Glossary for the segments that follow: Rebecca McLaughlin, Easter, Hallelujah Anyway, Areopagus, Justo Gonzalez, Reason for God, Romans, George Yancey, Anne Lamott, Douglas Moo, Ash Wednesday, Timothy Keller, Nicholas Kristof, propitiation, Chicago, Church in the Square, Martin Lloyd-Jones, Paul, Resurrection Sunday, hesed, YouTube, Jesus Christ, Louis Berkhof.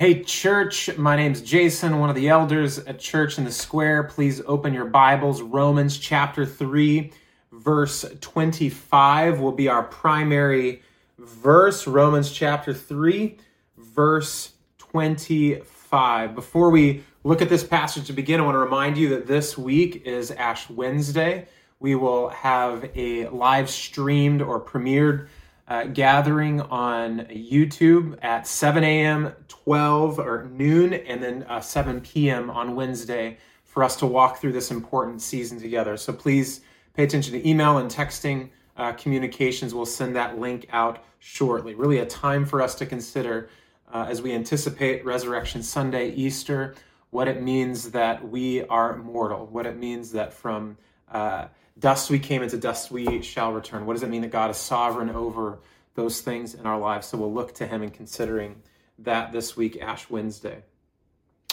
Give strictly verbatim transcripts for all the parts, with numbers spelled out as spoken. Hey, church, my name's Jason, one of the elders at Church in the Square. Please open your Bibles. Romans chapter three, verse twenty-five will be our primary verse. Romans chapter three, verse twenty-five. Before we look at this passage to begin, I want to remind you that this week is Ash Wednesday. We will have a live streamed or premiered Uh, gathering on YouTube at seven a.m., twelve or noon, and then uh, seven p.m. on Wednesday for us to walk through this important season together. So please pay attention to email and texting uh, communications. We'll send that link out shortly. Really a time for us to consider uh, as we anticipate Resurrection Sunday, Easter, what it means that we are mortal, what it means that from uh, dust we came, into dust we shall return. What does it mean that God is sovereign over those things in our lives? So we'll look to him in considering that this week, Ash Wednesday.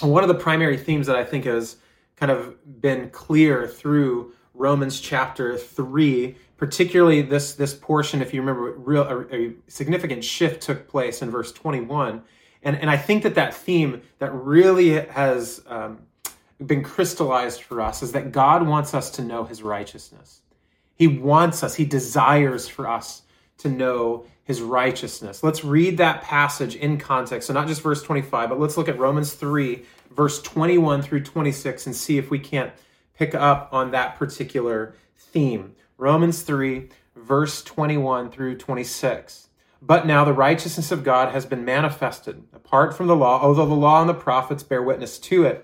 And one of the primary themes that I think has kind of been clear through Romans chapter three, particularly this, this portion, if you remember, real, a, a significant shift took place in verse twenty-one. And, and I think that that theme that really has... Um, been crystallized for us is that God wants us to know his righteousness. He wants us, he desires for us to know his righteousness. Let's read that passage in context. So not just verse twenty-five, but let's look at Romans three, verse twenty-one through twenty-six and see if we can't pick up on that particular theme. Romans three, verse twenty-one through twenty-six. But now the righteousness of God has been manifested apart from the law, although the law and the prophets bear witness to it.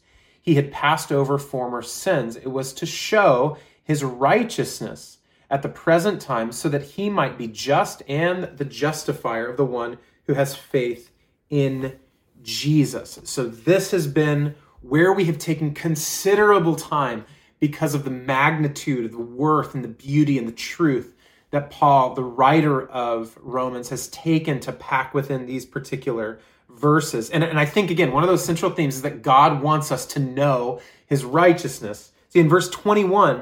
he had passed over former sins. It was to show his righteousness at the present time so that he might be just and the justifier of the one who has faith in Jesus. So this has been where we have taken considerable time because of the magnitude of the worth and the beauty and the truth that Paul, the writer of Romans, has taken to pack within these particular verses. And, and I think, again, one of those central themes is that God wants us to know his righteousness. See, in verse twenty-one,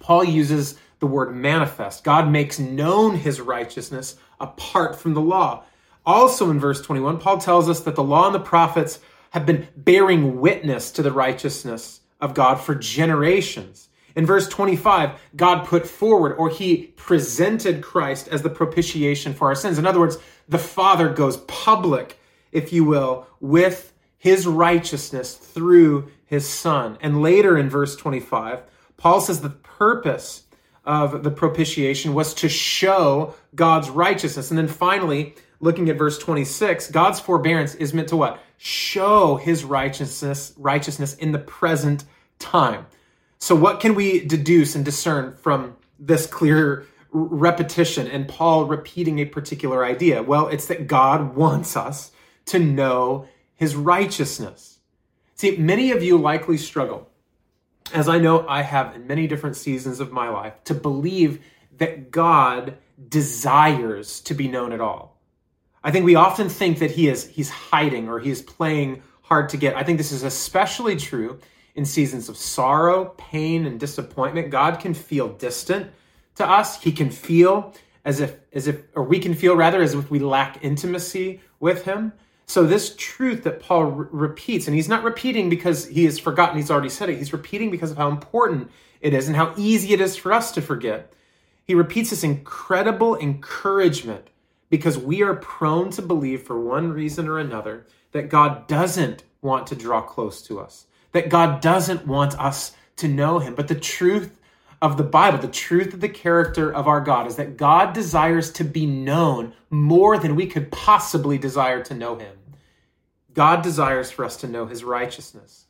Paul uses the word manifest. God makes known his righteousness apart from the law. Also in verse twenty-one, Paul tells us that the law and the prophets have been bearing witness to the righteousness of God for generations. In verse twenty-five, God put forward, or he presented Christ as the propitiation for our sins. In other words, the Father goes public, if you will, with his righteousness through his Son. And later in verse twenty-five, Paul says the purpose of the propitiation was to show God's righteousness. And then finally, looking at verse twenty-six, God's forbearance is meant to what? Show his righteousness, righteousness in the present time. So what can we deduce and discern from this clear repetition and Paul repeating a particular idea? Well, it's that God wants us to know his righteousness. See, many of you likely struggle, as I know I have in many different seasons of my life, to believe that God desires to be known at all. I think we often think that he is he's hiding or he's playing hard to get. I think this is especially true in seasons of sorrow, pain, and disappointment. God can feel distant to us. He can feel as if, as if, or we can feel rather as if we lack intimacy with him. So this truth that Paul re- repeats, and he's not repeating because he has forgotten, he's already said it. He's repeating because of how important it is and how easy it is for us to forget. He repeats this incredible encouragement because we are prone to believe for one reason or another that God doesn't want to draw close to us, that God doesn't want us to know him. But the truth of the Bible, the truth of the character of our God is that God desires to be known more than we could possibly desire to know him. God desires for us to know his righteousness.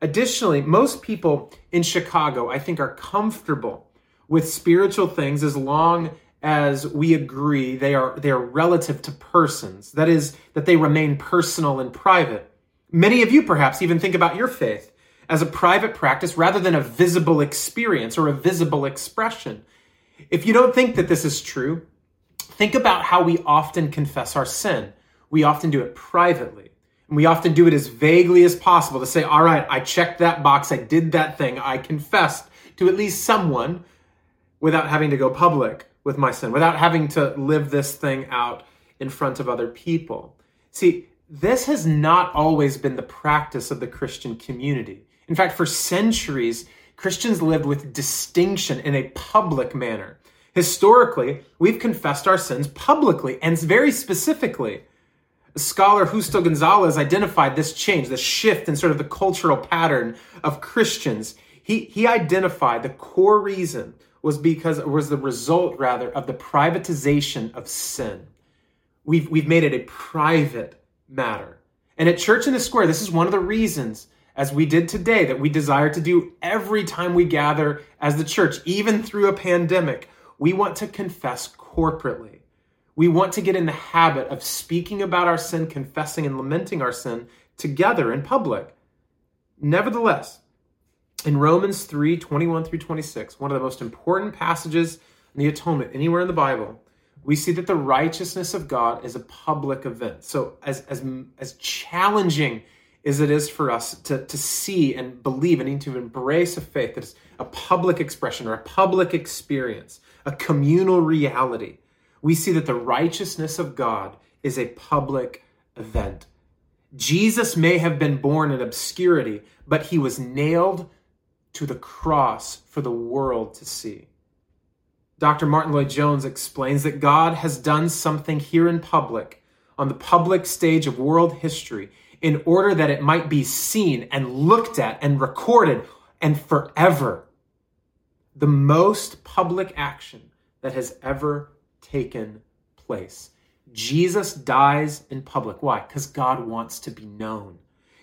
Additionally, most people in Chicago, I think, are comfortable with spiritual things as long as we agree they are, they are relative to persons. That is, that they remain personal and private. Many of you perhaps even think about your faith as a private practice rather than a visible experience or a visible expression. If you don't think that this is true, think about how we often confess our sin. We often do it privately, and we often do it as vaguely as possible to say, all right, I checked that box, I did that thing, I confessed to at least someone without having to go public with my sin, without having to live this thing out in front of other people. See, this has not always been the practice of the Christian community. In fact, for centuries, Christians lived with distinction in a public manner. Historically, we've confessed our sins publicly and very specifically. Scholar Justo Gonzalez identified this change, this shift in sort of the cultural pattern of Christians. He, he identified the core reason was because it was the result, rather, of the privatization of sin. We've, we've made it a private matter. And at Church in the Square, this is one of the reasons, as we did today, that we desire to do every time we gather as the church, even through a pandemic. We want to confess corporately. We want to get in the habit of speaking about our sin, confessing and lamenting our sin together in public. Nevertheless, in Romans three, twenty-one through twenty-six, one of the most important passages in the atonement anywhere in the Bible, we see that the righteousness of God is a public event. So as as, as challenging as it is for us to, to see and believe and to embrace a faith that is a public expression or a public experience, a communal reality, we see that the righteousness of God is a public event. Jesus may have been born in obscurity, but he was nailed to the cross for the world to see. Doctor Martin Lloyd-Jones explains that God has done something here in public, on the public stage of world history, in order that it might be seen and looked at and recorded and forever. The most public action that has ever taken place. Jesus dies in public. Why? Because God wants to be known.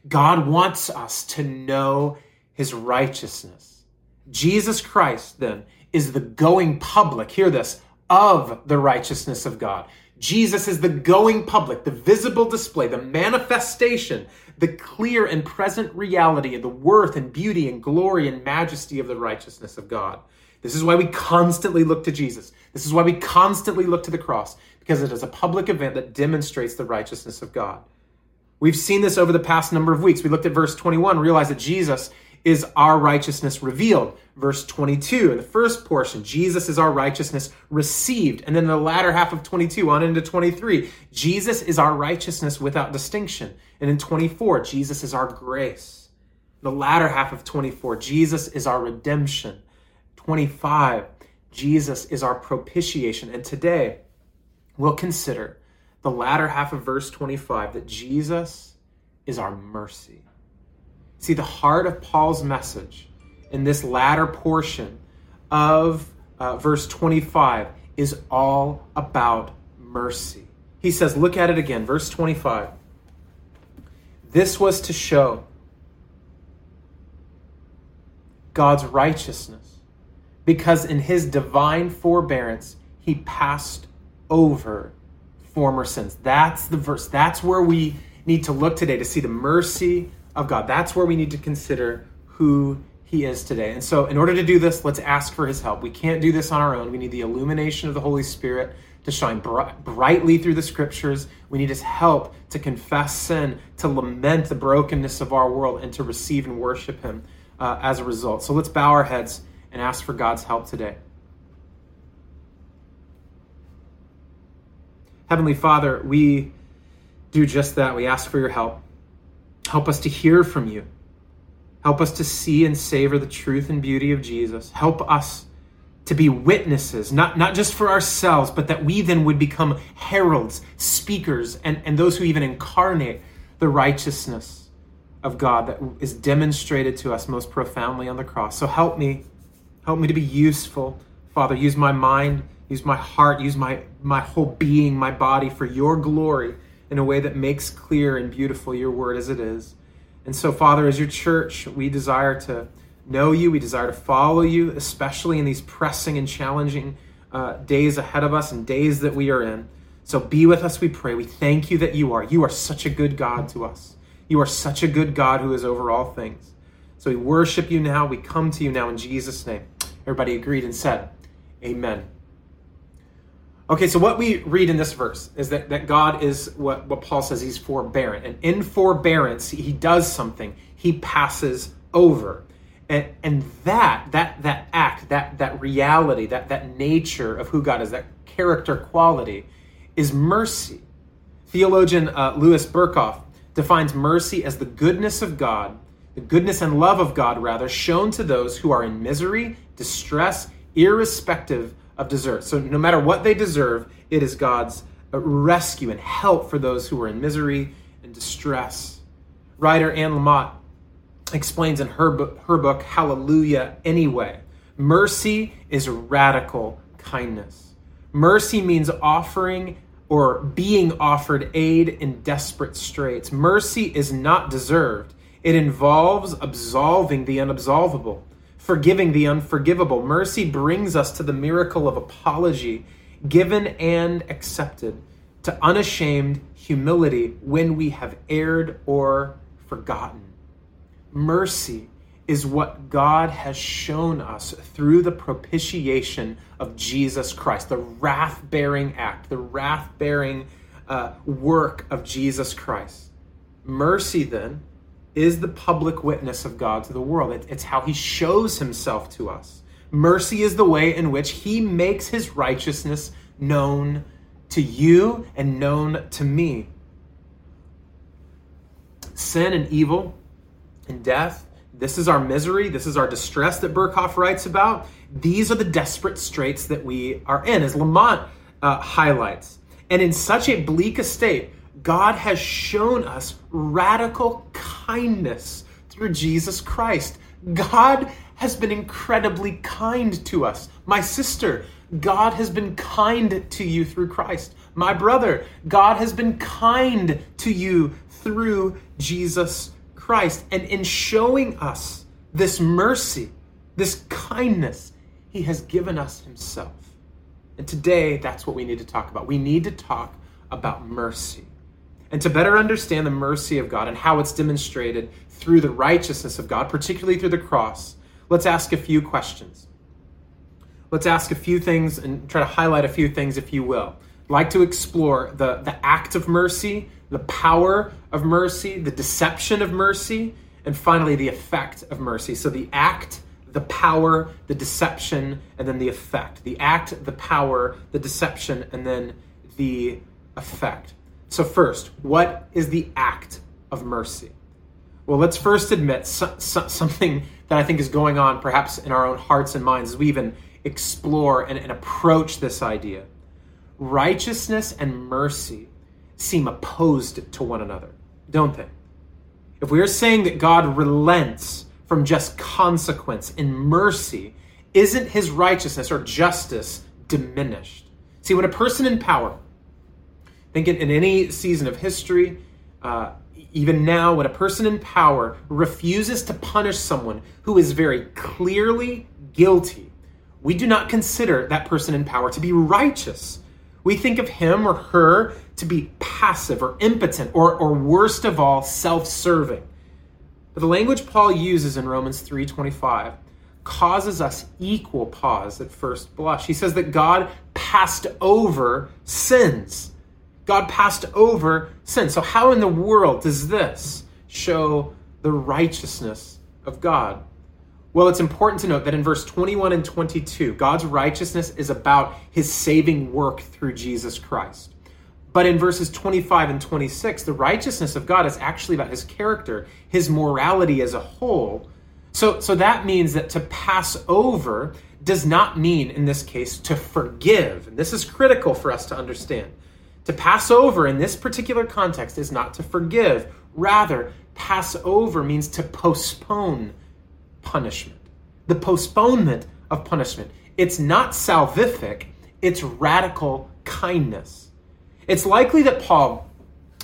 God wants us to know his righteousness. Jesus Christ, then, is the going public, hear this, of the righteousness of God. Jesus is the going public, the visible display, the manifestation, the clear and present reality of the worth and beauty and glory and majesty of the righteousness of God. This is why we constantly look to Jesus. This is why we constantly look to the cross, because it is a public event that demonstrates the righteousness of God. We've seen this over the past number of weeks. We looked at verse twenty-one, realized that Jesus is our righteousness revealed. Verse twenty-two, in the first portion, Jesus is our righteousness received. And then the latter half of twenty-two on into twenty-three, Jesus is our righteousness without distinction. And in twenty-four, Jesus is our grace. The latter half of twenty-four, Jesus is our redemption. twenty-five, Jesus is our propitiation. And today, we'll consider the latter half of verse twenty-five, that Jesus is our mercy. See, the heart of Paul's message in this latter portion of uh, verse twenty-five is all about mercy. He says, look at it again, verse twenty-five. This was to show God's righteousness, because in his divine forbearance, he passed over former sins. That's the verse. That's where we need to look today to see the mercy of God. That's where we need to consider who he is today. And so in order to do this, let's ask for his help. We can't do this on our own. We need the illumination of the Holy Spirit to shine bright, brightly through the scriptures. We need his help to confess sin, to lament the brokenness of our world, and to receive and worship him uh, as a result. So let's bow our heads and ask for God's help today. Heavenly Father, we do just that. We ask for your help. Help us to hear from you. Help us to see and savor the truth and beauty of Jesus. Help us to be witnesses, not, not just for ourselves, but that we then would become heralds, speakers, and, and those who even incarnate the righteousness of God that is demonstrated to us most profoundly on the cross. So help me. Help me to be useful. Father, use my mind, use my heart, use my, my whole being, my body for your glory, in a way that makes clear and beautiful your word as it is. And so, Father, as your church, we desire to know you. We desire to follow you, especially in these pressing and challenging uh, days ahead of us and days that we are in. So be with us, we pray. We thank you that you are. You are such a good God to us. You are such a good God who is over all things. So we worship you now. We come to you now in Jesus' name. Everybody agreed and said, amen. Okay, so what we read in this verse is that, that God is what, what Paul says, he's forbearant. And in forbearance, he does something. He passes over. And, and that, that that act, that that reality, that, that nature of who God is, that character quality is mercy. Theologian uh, Louis Berkhof defines mercy as the goodness of God, the goodness and love of God, rather, shown to those who are in misery, distress, irrespective of desert. So no matter what they deserve, it is God's rescue and help for those who are in misery and distress. Writer Anne Lamott explains in her book, her book, Hallelujah Anyway, mercy is radical kindness. Mercy means offering or being offered aid in desperate straits. Mercy is not deserved. It involves absolving the unabsolvable, forgiving the unforgivable. Mercy brings us to the miracle of apology, given and accepted, to unashamed humility when we have erred or forgotten. Mercy is what God has shown us through the propitiation of Jesus Christ, the wrath-bearing act, the wrath-bearing uh, work of Jesus Christ. Mercy, then, is the public witness of God to the world. It, it's how he shows himself to us. Mercy is the way in which he makes his righteousness known to you and known to me. Sin and evil and death, this is our misery, this is our distress that Berkhof writes about. These are the desperate straits that we are in, as Lamont uh, highlights. And in such a bleak estate, God has shown us radical kindness through Jesus Christ. God has been incredibly kind to us. My sister, God has been kind to you through Christ. My brother, God has been kind to you through Jesus Christ. And in showing us this mercy, this kindness, he has given us himself. And today, that's what we need to talk about. We need to talk about mercy. And to better understand the mercy of God and how it's demonstrated through the righteousness of God, particularly through the cross, let's ask a few questions. Let's ask a few things and try to highlight a few things, if you will. I'd like to explore the, the act of mercy, the power of mercy, the deception of mercy, and finally, the effect of mercy. So the act, the power, the deception, and then the effect. The act, the power, the deception, and then the effect. So first, what is the act of mercy? Well, let's first admit so, so, something that I think is going on perhaps in our own hearts and minds as we even explore and, and approach this idea. Righteousness and mercy seem opposed to one another, don't they? If we are saying that God relents from just consequence and mercy, isn't his righteousness or justice diminished? See, when a person in power, I think in, in any season of history, uh, even now, when a person in power refuses to punish someone who is very clearly guilty, we do not consider that person in power to be righteous. We think of him or her to be passive or impotent or, or worst of all, self-serving. But the language Paul uses in Romans three twenty-five causes us equal pause at first blush. He says that God passed over sins. God passed over sin. So how in the world does this show the righteousness of God? Well, it's important to note that in verse twenty-one and twenty-two, God's righteousness is about his saving work through Jesus Christ. But in verses twenty-five and twenty-six, the righteousness of God is actually about his character, his morality as a whole. So, so that means that to pass over does not mean, in this case, to forgive. And this is critical for us to understand. To pass over in this particular context is not to forgive. Rather, pass over means to postpone punishment. The postponement of punishment. It's not salvific, it's radical kindness. It's likely that Paul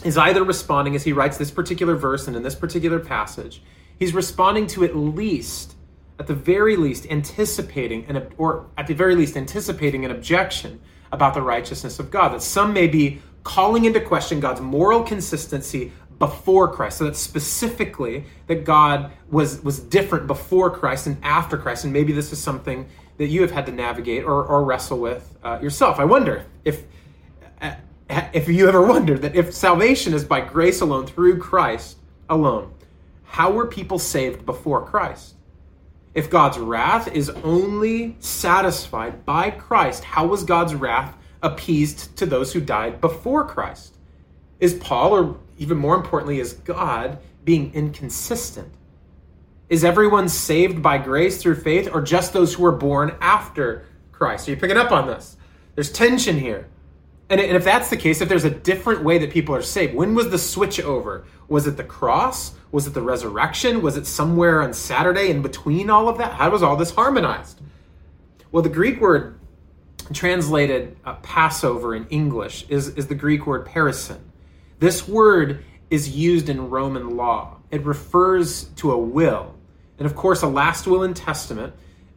is either responding, as he writes this particular verse and in this particular passage, he's responding to at least, at the very least, anticipating, an, or at the very least, anticipating an objection about the righteousness of God, that some may be calling into question God's moral consistency before Christ. So that's specifically that God was was different before Christ and after Christ. And maybe this is something that you have had to navigate or, or wrestle with uh, yourself. I wonder if if you ever wondered that if salvation is by grace alone, through Christ alone, how were people saved before Christ? If God's wrath is only satisfied by Christ, how was God's wrath appeased to those who died before Christ? Is Paul, or even more importantly, is God being inconsistent? Is everyone saved by grace through faith, or just those who were born after Christ? Are you picking up on this? There's tension here. And if that's the case, if there's a different way that people are saved, when was the switch over? Was it the cross? Was it the resurrection? Was it somewhere on Saturday in between all of that? How was all this harmonized? Well, the Greek word translated uh, Passover in English is, is the Greek word parison. This word is used in Roman law. It refers to a will. And of course, a last will and testament,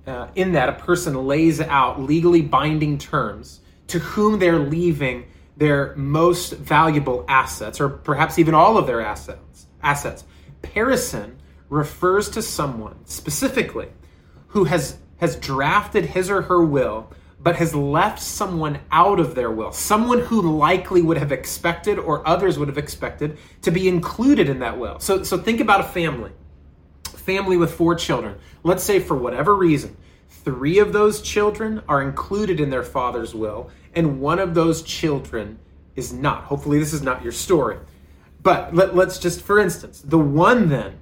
uh, in that a person lays out legally binding terms to whom they're leaving their most valuable assets, or perhaps even all of their assets. Assets. Parison refers to someone specifically who has, has drafted his or her will, but has left someone out of their will, someone who likely would have expected, or others would have expected, to be included in that will. So, so think about a family, a family with four children. Let's say for whatever reason, three of those children are included in their father's will, and one of those children is not. Hopefully this is not your story. But let, let's just, for instance, the one then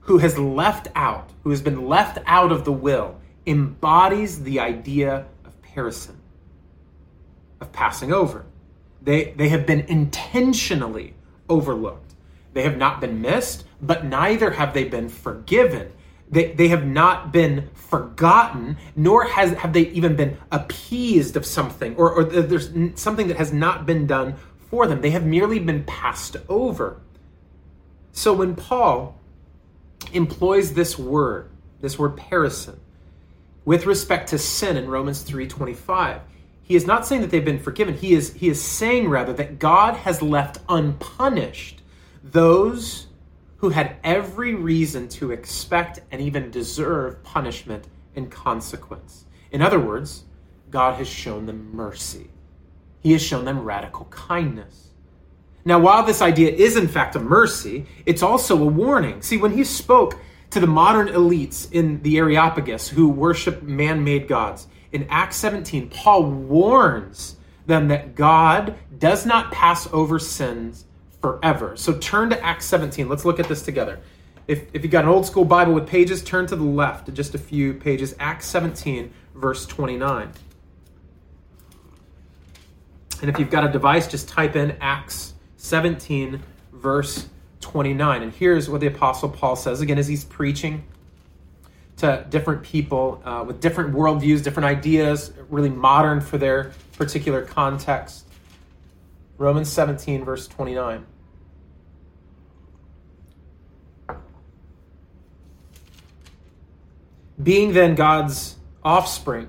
who has left out, who has been left out of the will, embodies the idea of parison, of passing over. They, they have been intentionally overlooked. They have not been missed, but neither have they been forgiven. They, they have not been forgotten, nor has have they even been appeased of something, or, or there's something that has not been done for them. They have merely been passed over. So when Paul employs this word, this word parison, with respect to sin in Romans three twenty-five, he is not saying that they've been forgiven. He is, he is saying rather that God has left unpunished those who had every reason to expect and even deserve punishment and consequence. In other words, God has shown them mercy. He has shown them radical kindness. Now, while this idea is in fact a mercy, it's also a warning. See, when he spoke to the modern elites in the Areopagus who worship man-made gods, in Acts seventeen, Paul warns them that God does not pass over sins forever. So turn to Acts seventeen. Let's look at this together. If, if you've got an old school Bible with pages, turn to the left just a few pages. Acts seventeen, verse twenty-nine. And if you've got a device, just type in Acts seventeen, verse twenty-nine. And here's what the Apostle Paul says, again, as he's preaching to different people uh, with different worldviews, different ideas, really modern for their particular context. Romans seventeen, verse twenty-nine. Being then God's offspring,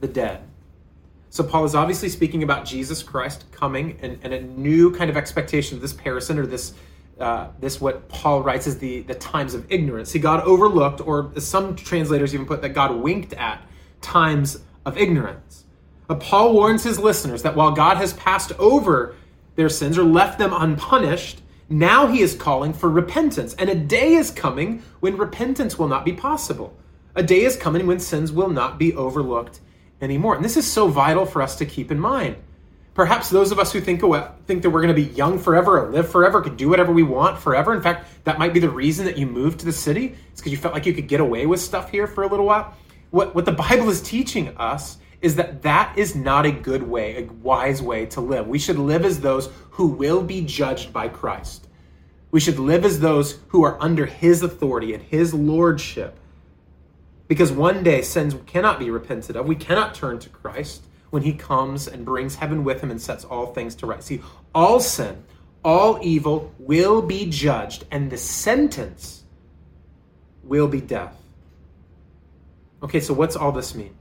the dead. So Paul is obviously speaking about Jesus Christ coming and, and a new kind of expectation of this parison, or this, uh, this what Paul writes as the, the times of ignorance. See, God overlooked, or as some translators even put, that God winked at times of ignorance. But Paul warns his listeners that while God has passed over their sins or left them unpunished, now he is calling for repentance. And a day is coming when repentance will not be possible. A day is coming when sins will not be overlooked anymore. And this is so vital for us to keep in mind. Perhaps those of us who think, think that we're going to be young forever or live forever, could do whatever we want forever. In fact, that might be the reason that you moved to the city. It's because you felt like you could get away with stuff here for a little while. What, what the Bible is teaching us is that that is not a good way, a wise way to live. We should live as those who will be judged by Christ. We should live as those who are under his authority and his lordship, because one day sins cannot be repented of. We cannot turn to Christ when he comes and brings heaven with him and sets all things to right. See, all sin, all evil will be judged, and the sentence will be death. Okay, so what's all this mean?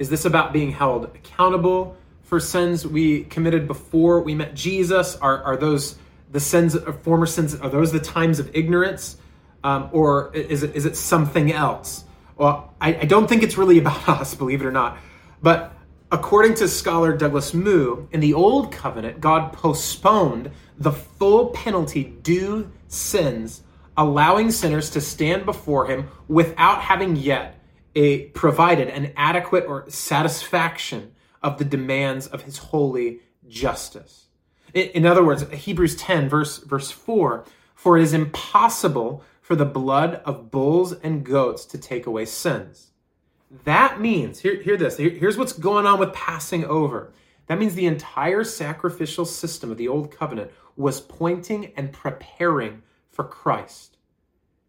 Is this about being held accountable for sins we committed before we met Jesus? Are, are those... the sins of former sins, are those the times of ignorance? Um, or is it, is it something else? Well, I, I don't think it's really about us, believe it or not. But according to scholar Douglas Moo, in the Old Covenant, God postponed the full penalty due sins, allowing sinners to stand before him without having yet a provided an adequate or satisfaction of the demands of his holy justice. In other words, Hebrews ten, verse, verse four, for it is impossible for the blood of bulls and goats to take away sins. That means, hear, hear this, here, here's what's going on with passing over. That means the entire sacrificial system of the Old Covenant was pointing and preparing for Christ.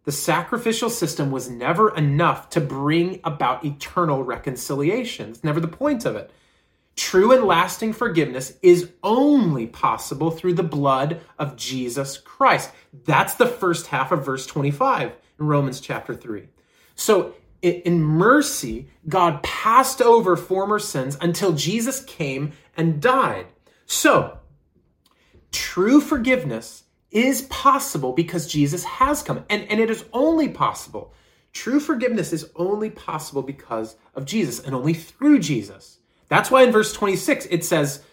The sacrificial system was never enough to bring about eternal reconciliation. It's never the point of it. True and lasting forgiveness is only possible through the blood of Jesus Christ. That's the first half of verse twenty-five in Romans chapter three. So in mercy, God passed over former sins until Jesus came and died. So true forgiveness is possible because Jesus has come, and, and it is only possible. True forgiveness is only possible because of Jesus and only through Jesus. That's why in verse twenty-six, it says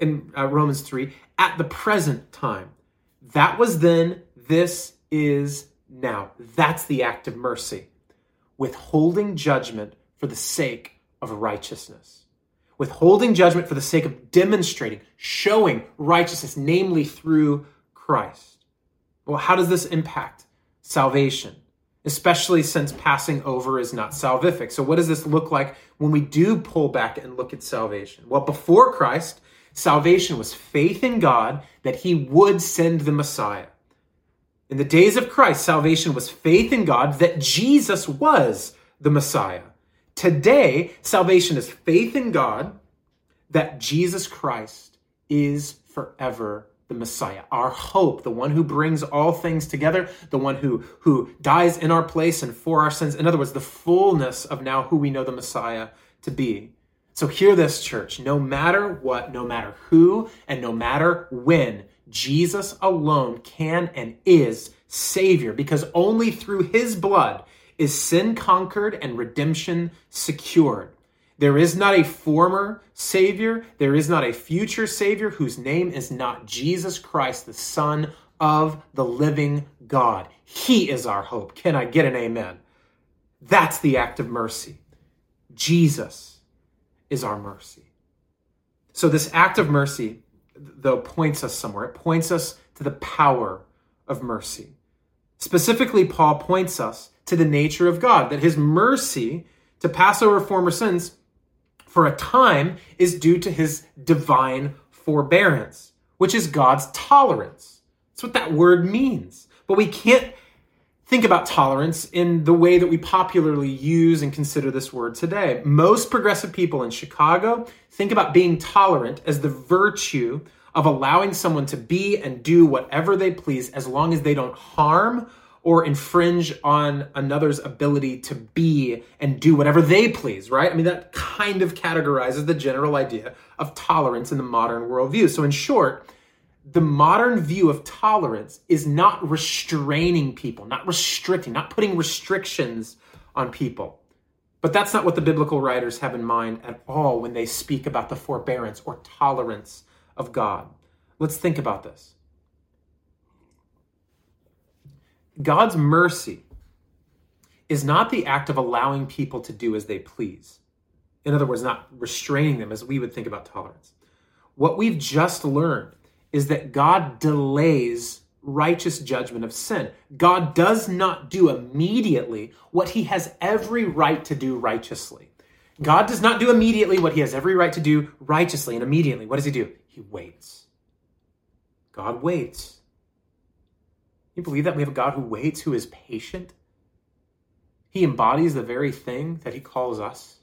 in Romans three, at the present time. That was then, this is now. That's the act of mercy. Withholding judgment for the sake of righteousness. Withholding judgment for the sake of demonstrating, showing righteousness, namely through Christ. Well, how does this impact salvation? Especially since passing over is not salvific. So what does this look like when we do pull back and look at salvation? Well, before Christ, salvation was faith in God that he would send the Messiah. In the days of Christ, salvation was faith in God that Jesus was the Messiah. Today, salvation is faith in God that Jesus Christ is forever the Messiah, our hope, the one who brings all things together, the one who, who dies in our place and for our sins. In other words, the fullness of now who we know the Messiah to be. So hear this, church. No matter what, no matter who, and no matter when, Jesus alone can and is Savior, because only through his blood is sin conquered and redemption secured. There is not a former Savior. There is not a future Savior whose name is not Jesus Christ, the Son of the living God. He is our hope. Can I get an amen? That's the act of mercy. Jesus is our mercy. So this act of mercy, though, points us somewhere. It points us to the power of mercy. Specifically, Paul points us to the nature of God, that his mercy to pass over former sins for a time is due to his divine forbearance, which is God's tolerance. That's what that word means. But we can't think about tolerance in the way that we popularly use and consider this word today. Most progressive people in Chicago think about being tolerant as the virtue of allowing someone to be and do whatever they please as long as they don't harm or infringe on another's ability to be and do whatever they please, right? I mean, that kind of categorizes the general idea of tolerance in the modern worldview. So in short, the modern view of tolerance is not restraining people, not restricting, not putting restrictions on people. But that's not what the biblical writers have in mind at all when they speak about the forbearance or tolerance of God. Let's think about this. God's mercy is not the act of allowing people to do as they please. In other words, not restraining them as we would think about tolerance. What we've just learned is that God delays righteous judgment of sin. God does not do immediately what he has every right to do righteously. God does not do immediately what he has every right to do righteously and immediately. What does he do? He waits. God waits. You believe that we have a God who waits, who is patient? He embodies the very thing that he calls us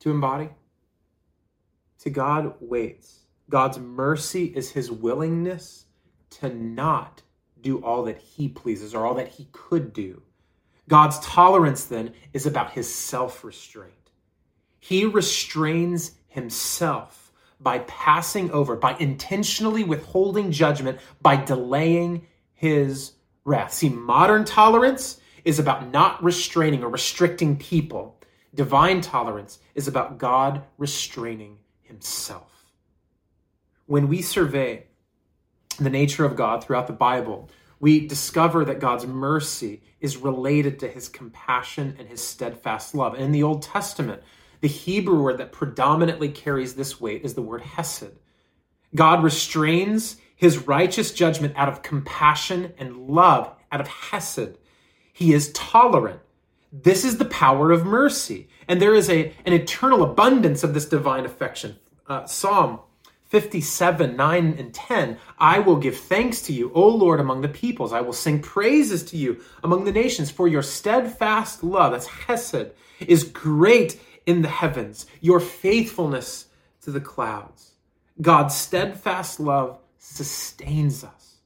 to embody. See, God waits. God's mercy is his willingness to not do all that he pleases or all that he could do. God's tolerance, then, is about his self-restraint. He restrains himself by passing over, by intentionally withholding judgment, by delaying his wrath. See, modern tolerance is about not restraining or restricting people. Divine tolerance is about God restraining himself. When we survey the nature of God throughout the Bible, we discover that God's mercy is related to his compassion and his steadfast love. And in the Old Testament, the Hebrew word that predominantly carries this weight is the word hesed. God restrains his righteous judgment out of compassion and love, out of hesed. He is tolerant. This is the power of mercy. And there is a, an eternal abundance of this divine affection. Uh, Psalm fifty-seven, nine, and ten, I will give thanks to you, O Lord, among the peoples. I will sing praises to you among the nations, for your steadfast love, that's hesed, is great in the heavens, your faithfulness to the clouds. God's steadfast love sustains us.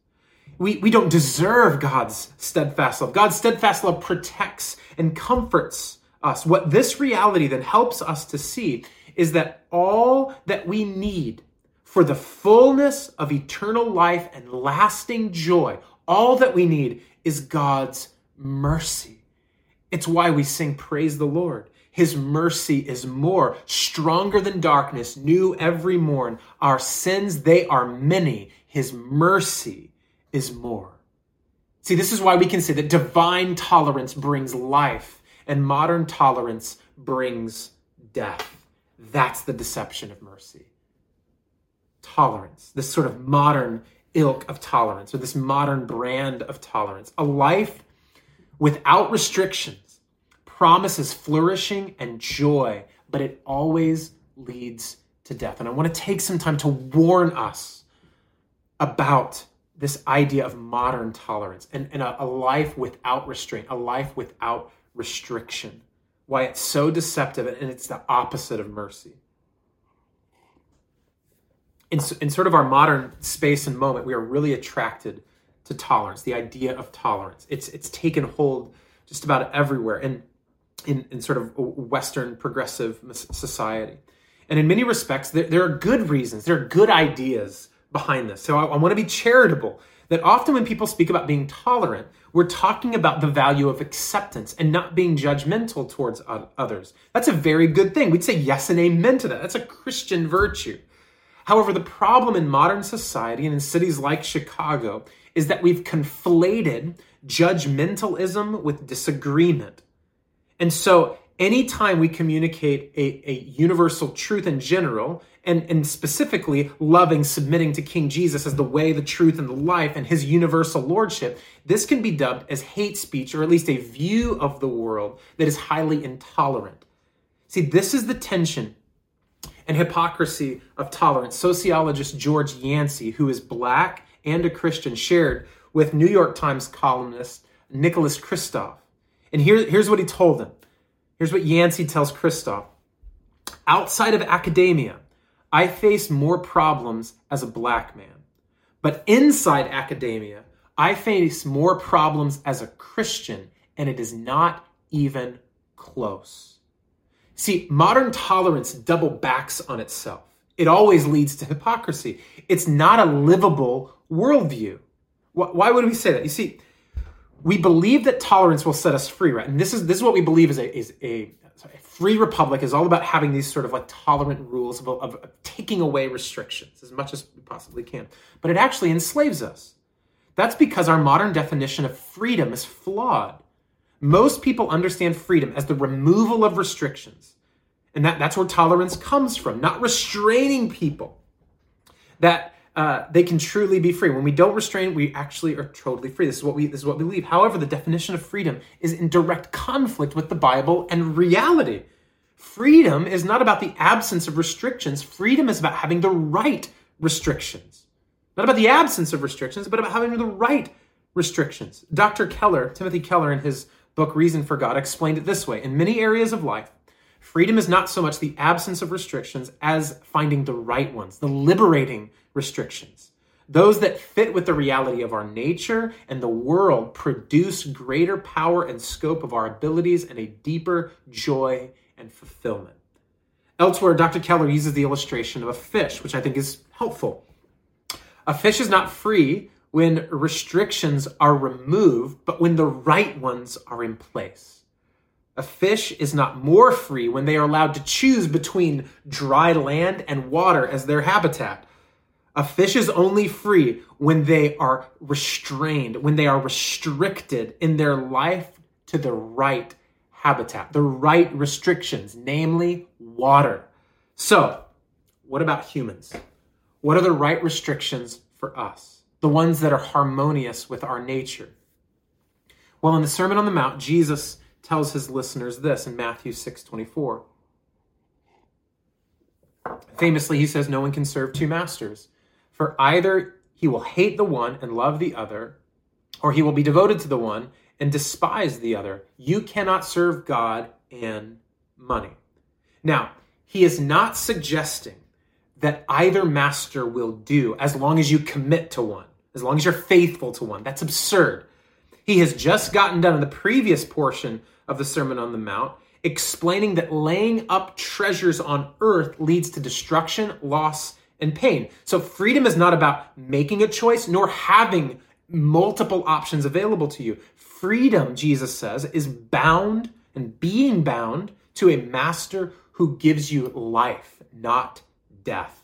We, we don't deserve God's steadfast love. God's steadfast love protects and comforts us. What this reality then helps us to see is that all that we need for the fullness of eternal life and lasting joy, all that we need is God's mercy. It's why we sing praise the Lord. His mercy is more, stronger than darkness, new every morn. Our sins, they are many. His mercy is more. See, this is why we can say that divine tolerance brings life and modern tolerance brings death. That's the deception of mercy. Tolerance, this sort of modern ilk of tolerance, or this modern brand of tolerance. A life without restrictions promises flourishing and joy, but it always leads to death. And I want to take some time to warn us about this idea of modern tolerance and, and a, a life without restraint, a life without restriction, why it's so deceptive, and it's the opposite of mercy. In, in sort of our modern space and moment, we are really attracted to tolerance, the idea of tolerance. It's it's taken hold just about everywhere in, in, in sort of Western progressive society. And in many respects, there, there are good reasons, there are good ideas behind this. So I, I want to be charitable that often when people speak about being tolerant, we're talking about the value of acceptance and not being judgmental towards others. That's a very good thing. We'd say yes and amen to that. That's a Christian virtue. However, the problem in modern society and in cities like Chicago is that we've conflated judgmentalism with disagreement. And so anytime we communicate a, a universal truth in general, and, and specifically loving, submitting to King Jesus as the way, the truth, and the life, and his universal lordship, this can be dubbed as hate speech, or at least a view of the world that is highly intolerant. See, this is the tension and hypocrisy of tolerance. Sociologist George Yancey, who is black and a Christian, shared with New York Times columnist Nicholas Kristof. And here, here's what he told him. Here's what Yancey tells Kristof. Outside of academia, I face more problems as a black man. But inside academia, I face more problems as a Christian, and it is not even close. See, modern tolerance double backs on itself. It always leads to hypocrisy. It's not a livable worldview. Why would we say that? You see, we believe that tolerance will set us free, right? And this is this is what we believe is a, is a, sorry, a free republic is all about having these sort of like tolerant rules of, of, of taking away restrictions as much as we possibly can. But it actually enslaves us. That's because our modern definition of freedom is flawed. Most people understand freedom as the removal of restrictions. And that, that's where tolerance comes from, not restraining people, that uh, they can truly be free. When we don't restrain, we actually are totally free. This is what we this is what we believe. However, the definition of freedom is in direct conflict with the Bible and reality. Freedom is not about the absence of restrictions. Freedom is about having the right restrictions. Not about the absence of restrictions, but about having the right restrictions. Doctor Keller, Timothy Keller, in his book Reason for God, explained it this way. In many areas of life, freedom is not so much the absence of restrictions as finding the right ones, the liberating restrictions. Those that fit with the reality of our nature and the world produce greater power and scope of our abilities and a deeper joy and fulfillment. Elsewhere, Doctor Keller uses the illustration of a fish, which I think is helpful. A fish is not free when restrictions are removed, but when the right ones are in place. A fish is not more free when they are allowed to choose between dry land and water as their habitat. A fish is only free when they are restrained, when they are restricted in their life to the right habitat, the right restrictions, namely water. So, what about humans? What are the right restrictions for us? The ones that are harmonious with our nature? Well, in the Sermon on the Mount, Jesus tells his listeners this in Matthew six twenty-four. Famously, he says, "No one can serve two masters. For either he will hate the one and love the other, or he will be devoted to the one and despise the other. You cannot serve God and money." Now, he is not suggesting that either master will do as long as you commit to one, as long as you're faithful to one. That's absurd. He has just gotten done in the previous portion of the Sermon on the Mount explaining that laying up treasures on earth leads to destruction, loss, and pain. So freedom is not about making a choice nor having multiple options available to you. Freedom, Jesus says, is bound and being bound to a master who gives you life, not death.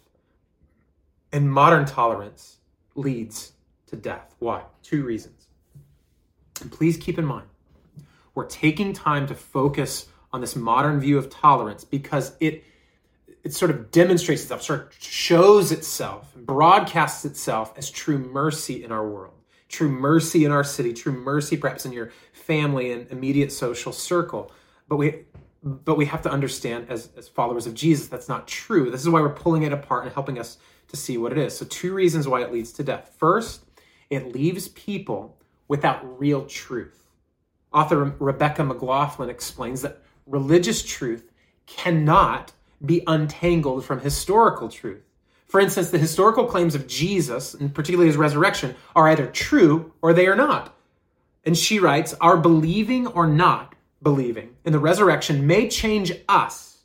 And modern tolerance leads to death. Why? Two reasons. And please keep in mind, we're taking time to focus on this modern view of tolerance because it It sort of demonstrates itself, sort of shows itself, broadcasts itself as true mercy in our world, true mercy in our city, true mercy perhaps in your family and immediate social circle. But we but we have to understand as, as followers of Jesus, that's not true. This is why we're pulling it apart and helping us to see what it is. So two reasons why it leads to death. First, it leaves people without real truth. Author Rebecca McLaughlin explains that religious truth cannot be untangled from historical truth. For instance, the historical claims of Jesus, and particularly his resurrection, are either true or they are not. And she writes, "Our believing or not believing in the resurrection may change us,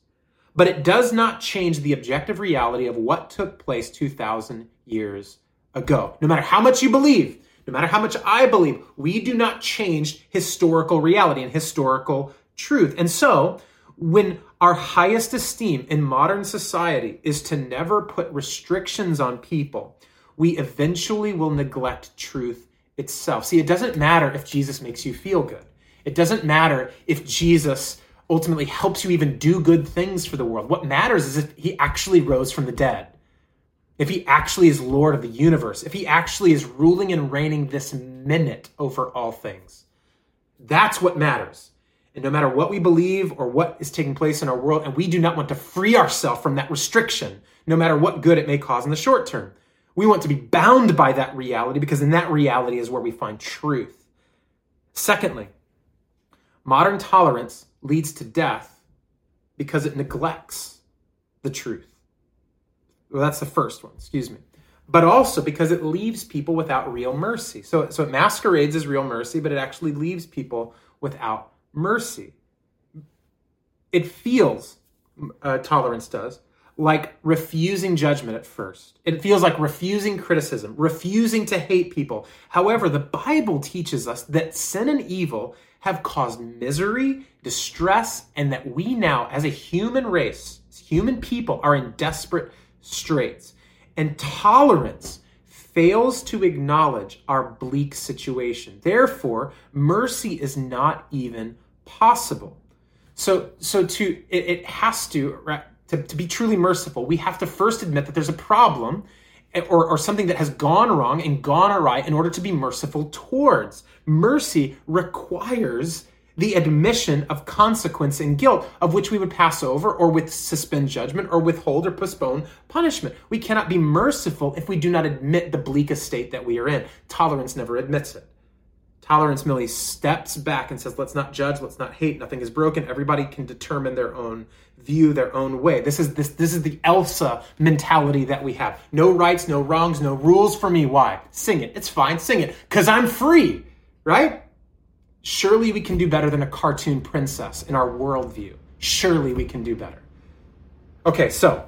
but it does not change the objective reality of what took place two thousand years ago." No matter how much you believe, no matter how much I believe, we do not change historical reality and historical truth. And so, when our highest esteem in modern society is to never put restrictions on people, we eventually will neglect truth itself. See, it doesn't matter if Jesus makes you feel good. It doesn't matter if Jesus ultimately helps you even do good things for the world. What matters is if he actually rose from the dead, if he actually is Lord of the universe, if he actually is ruling and reigning this minute over all things. That's what matters. And no matter what we believe or what is taking place in our world, and we do not want to free ourselves from that restriction, no matter what good it may cause in the short term. We want to be bound by that reality because in that reality is where we find truth. Secondly, modern tolerance leads to death because it neglects the truth. Well, that's the first one, excuse me. But also because it leaves people without real mercy. So, so it masquerades as real mercy, but it actually leaves people without mercy. It feels, uh, tolerance does, like refusing judgment at first. It feels like refusing criticism, refusing to hate people. However, the Bible teaches us that sin and evil have caused misery, distress, and that we now, as a human race, as human people, are in desperate straits. And tolerance fails to acknowledge our bleak situation. Therefore, mercy is not even possible. So, so to it, it has to, right, to, to be truly merciful, we have to first admit that there's a problem or, or something that has gone wrong and gone awry in order to be merciful towards. Mercy requires the admission of consequence and guilt, of which we would pass over or with suspend judgment or withhold or postpone punishment. We cannot be merciful if we do not admit the bleakest state that we are in. Tolerance never admits it. Tolerance merely steps back and says, let's not judge, let's not hate, nothing is broken. Everybody can determine their own view, their own way. This is this this is the Elsa mentality that we have. No rights, no wrongs, no rules for me. Why? Sing it. It's fine. Sing it. Because I'm free, right? Surely we can do better than a cartoon princess in our worldview. Surely we can do better. Okay, so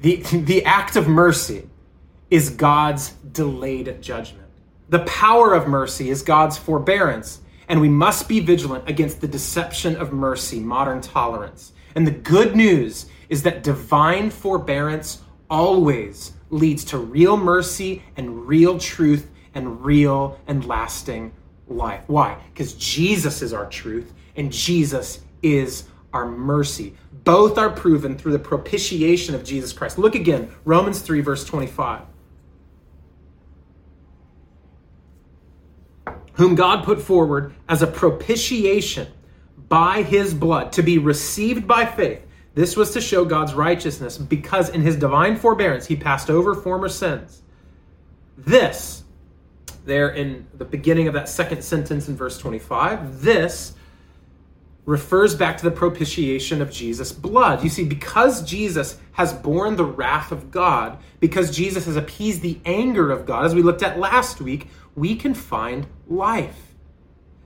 the, the act of mercy is God's delayed judgment. The power of mercy is God's forbearance, and we must be vigilant against the deception of mercy, modern tolerance. And the good news is that divine forbearance always leads to real mercy and real truth and real and lasting life. Why? Because Jesus is our truth and Jesus is our mercy. Both are proven through the propitiation of Jesus Christ. Look again, Romans three, verse twenty-five. Whom God put forward as a propitiation by his blood to be received by faith. This was to show God's righteousness because in his divine forbearance, he passed over former sins. This, there in the beginning of that second sentence in verse twenty-five, this refers back to the propitiation of Jesus' blood. You see, because Jesus has borne the wrath of God, because Jesus has appeased the anger of God, as we looked at last week, we can find life.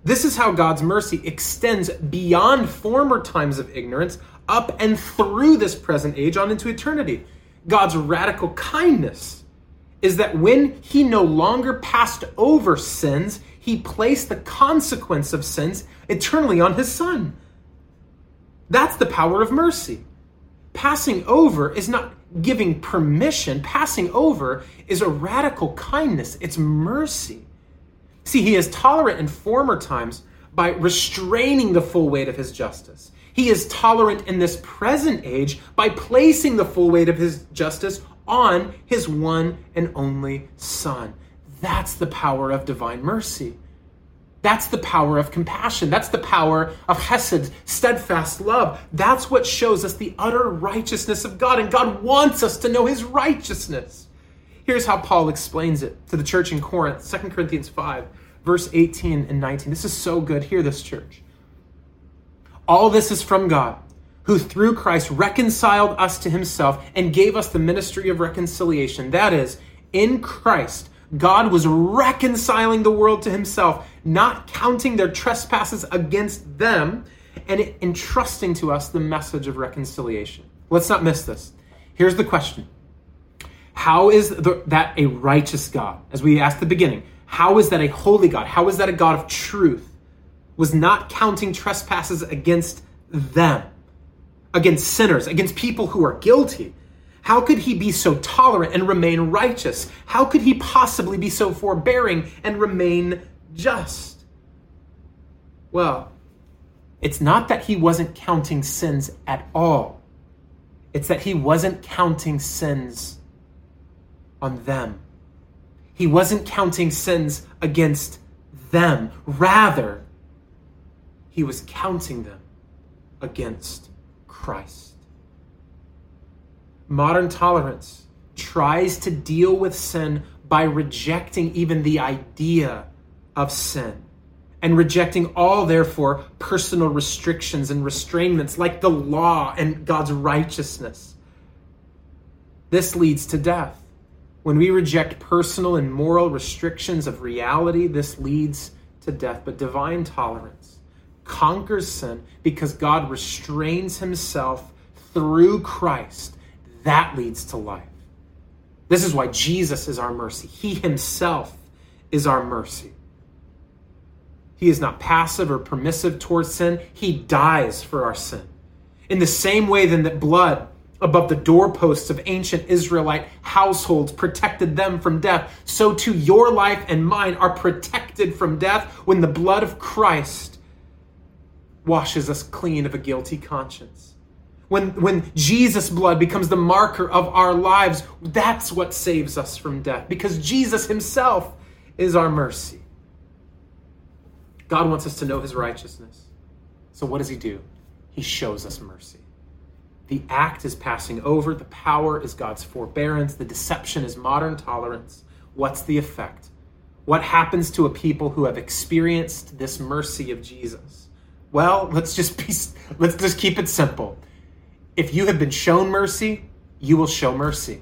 This is how God's mercy extends beyond former times of ignorance, up and through this present age on into eternity. God's radical kindness is that when he no longer passed over sins, he placed the consequence of sins eternally on his son. That's the power of mercy. Passing over is not giving permission. Passing over is a radical kindness. It's mercy. See, he is tolerant in former times by restraining the full weight of his justice. He is tolerant in this present age by placing the full weight of his justice on his one and only son. That's the power of divine mercy. That's the power of compassion. That's the power of chesed, steadfast love. That's what shows us the utter righteousness of God, and God wants us to know his righteousness. Here's how Paul explains it to the church in Corinth, Second Corinthians five, verse eighteen and nineteen. This is so good. Hear this, church. All this is from God, who through Christ reconciled us to himself and gave us the ministry of reconciliation. That is, in Christ, God was reconciling the world to himself, not counting their trespasses against them, and entrusting to us the message of reconciliation. Let's not miss this. Here's the question. How is that a righteous God? As we asked at the beginning, how is that a holy God? How is that a God of truth? Was not counting trespasses against them, against sinners, against people who are guilty. How could he be so tolerant and remain righteous? How could he possibly be so forbearing and remain just? Well, it's not that he wasn't counting sins at all. It's that he wasn't counting sins on them. He wasn't counting sins against them. Rather, he was counting them against Christ. Modern tolerance tries to deal with sin by rejecting even the idea of sin and rejecting all, therefore, personal restrictions and restrainments like the law and God's righteousness. This leads to death. When we reject personal and moral restrictions of reality, this leads to death. But divine tolerance conquers sin because God restrains himself through Christ. That leads to life. This is why Jesus is our mercy. He himself is our mercy. He is not passive or permissive towards sin. He dies for our sin. In the same way then that blood above the doorposts of ancient Israelite households protected them from death, so too your life and mine are protected from death when the blood of Christ washes us clean of a guilty conscience. When, when Jesus' blood becomes the marker of our lives, that's what saves us from death, because Jesus himself is our mercy. God wants us to know his righteousness. So what does he do? He shows us mercy. The act is passing over. The power is God's forbearance. The deception is modern tolerance. What's the effect? What happens to a people who have experienced this mercy of Jesus? Well, let's just be, let's just keep it simple. If you have been shown mercy, you will show mercy.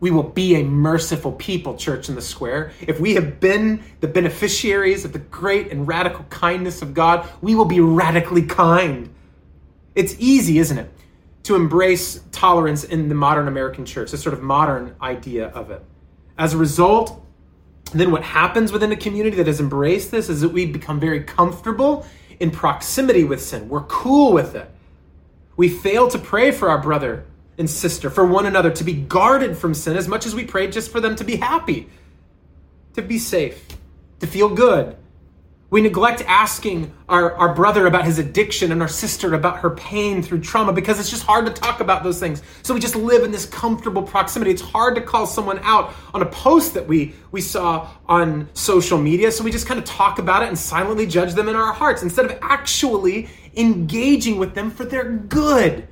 We will be a merciful people, Church in the Square. If we have been the beneficiaries of the great and radical kindness of God, we will be radically kind. It's easy, isn't it, to embrace tolerance in the modern American church, this sort of modern idea of it. As a result, then what happens within a community that has embraced this is that we become very comfortable in proximity with sin. We're cool with it. We fail to pray for our brother and sister, for one another, to be guarded from sin as much as we pray just for them to be happy, to be safe, to feel good. We neglect asking our, our brother about his addiction and our sister about her pain through trauma because it's just hard to talk about those things. So we just live in this comfortable proximity. It's hard to call someone out on a post that we, we saw on social media. So we just kind of talk about it and silently judge them in our hearts instead of actually engaging with them for their good.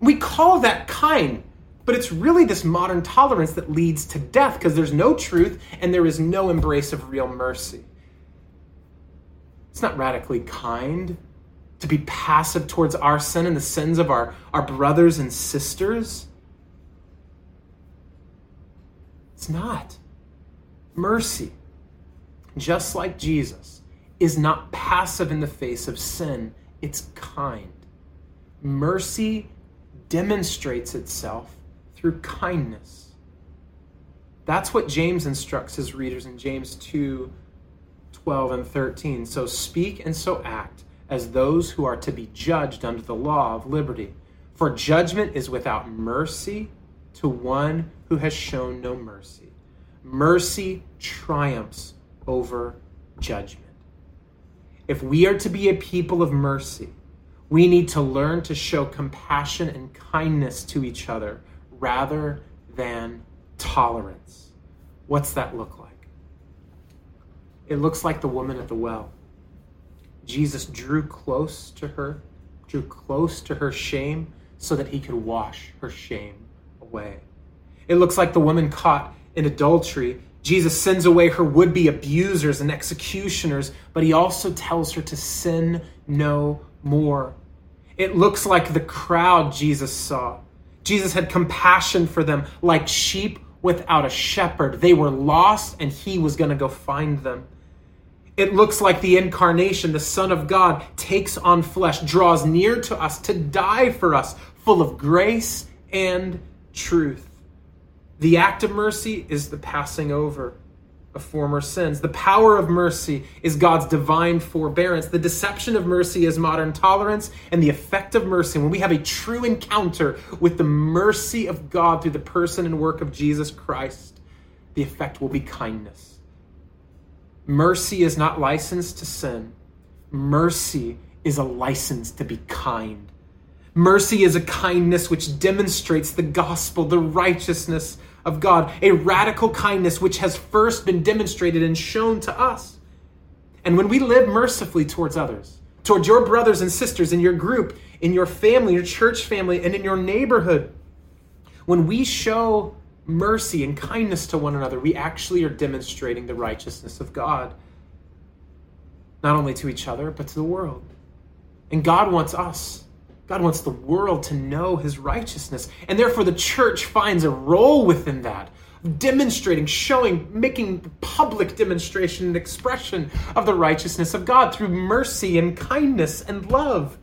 We call that kind, but it's really this modern tolerance that leads to death because there's no truth and there is no embrace of real mercy. It's not radically kind to be passive towards our sin and the sins of our, our brothers and sisters. It's not. Mercy, just like Jesus, is not passive in the face of sin. It's kind. Mercy demonstrates itself through kindness. That's what James instructs his readers in James two, twelve and thirteen. So speak and so act as those who are to be judged under the law of liberty. For judgment is without mercy to one who has shown no mercy. Mercy triumphs over judgment. If we are to be a people of mercy, we need to learn to show compassion and kindness to each other rather than tolerance. What's that look like? It looks like the woman at the well. Jesus drew close to her, drew close to her shame so that he could wash her shame away. It looks like the woman caught in adultery. Jesus sends away her would-be abusers and executioners, but he also tells her to sin no more. It looks like the crowd Jesus saw. Jesus had compassion for them like sheep without a shepherd. They were lost and he was going to go find them. It looks like the incarnation, the Son of God takes on flesh, draws near to us to die for us, full of grace and truth. The act of mercy is the passing over of former sins. The power of mercy is God's divine forbearance. The deception of mercy is modern tolerance, and the effect of mercy, when we have a true encounter with the mercy of God through the person and work of Jesus Christ, the effect will be kindness. Mercy is not license to sin. Mercy is a license to be kind. Mercy is a kindness which demonstrates the gospel, the righteousness of God, a radical kindness which has first been demonstrated and shown to us. And when we live mercifully towards others, towards your brothers and sisters in your group, in your family, your church family, and in your neighborhood, when we show mercy and kindness to one another, we actually are demonstrating the righteousness of God, not only to each other, but to the world. And God wants us God wants the world to know his righteousness. And therefore the church finds a role within that, demonstrating, showing, making public demonstration and expression of the righteousness of God through mercy and kindness and love.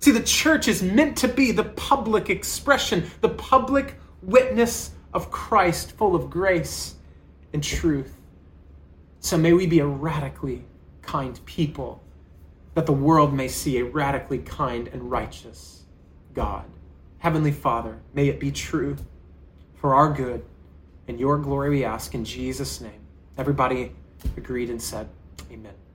See, the church is meant to be the public expression, the public witness of Christ, full of grace and truth. So may we be a radically kind people, that the world may see a radically kind and righteous God. Heavenly Father, may it be true for our good and your glory, we ask in Jesus' name. Everybody agreed and said, amen.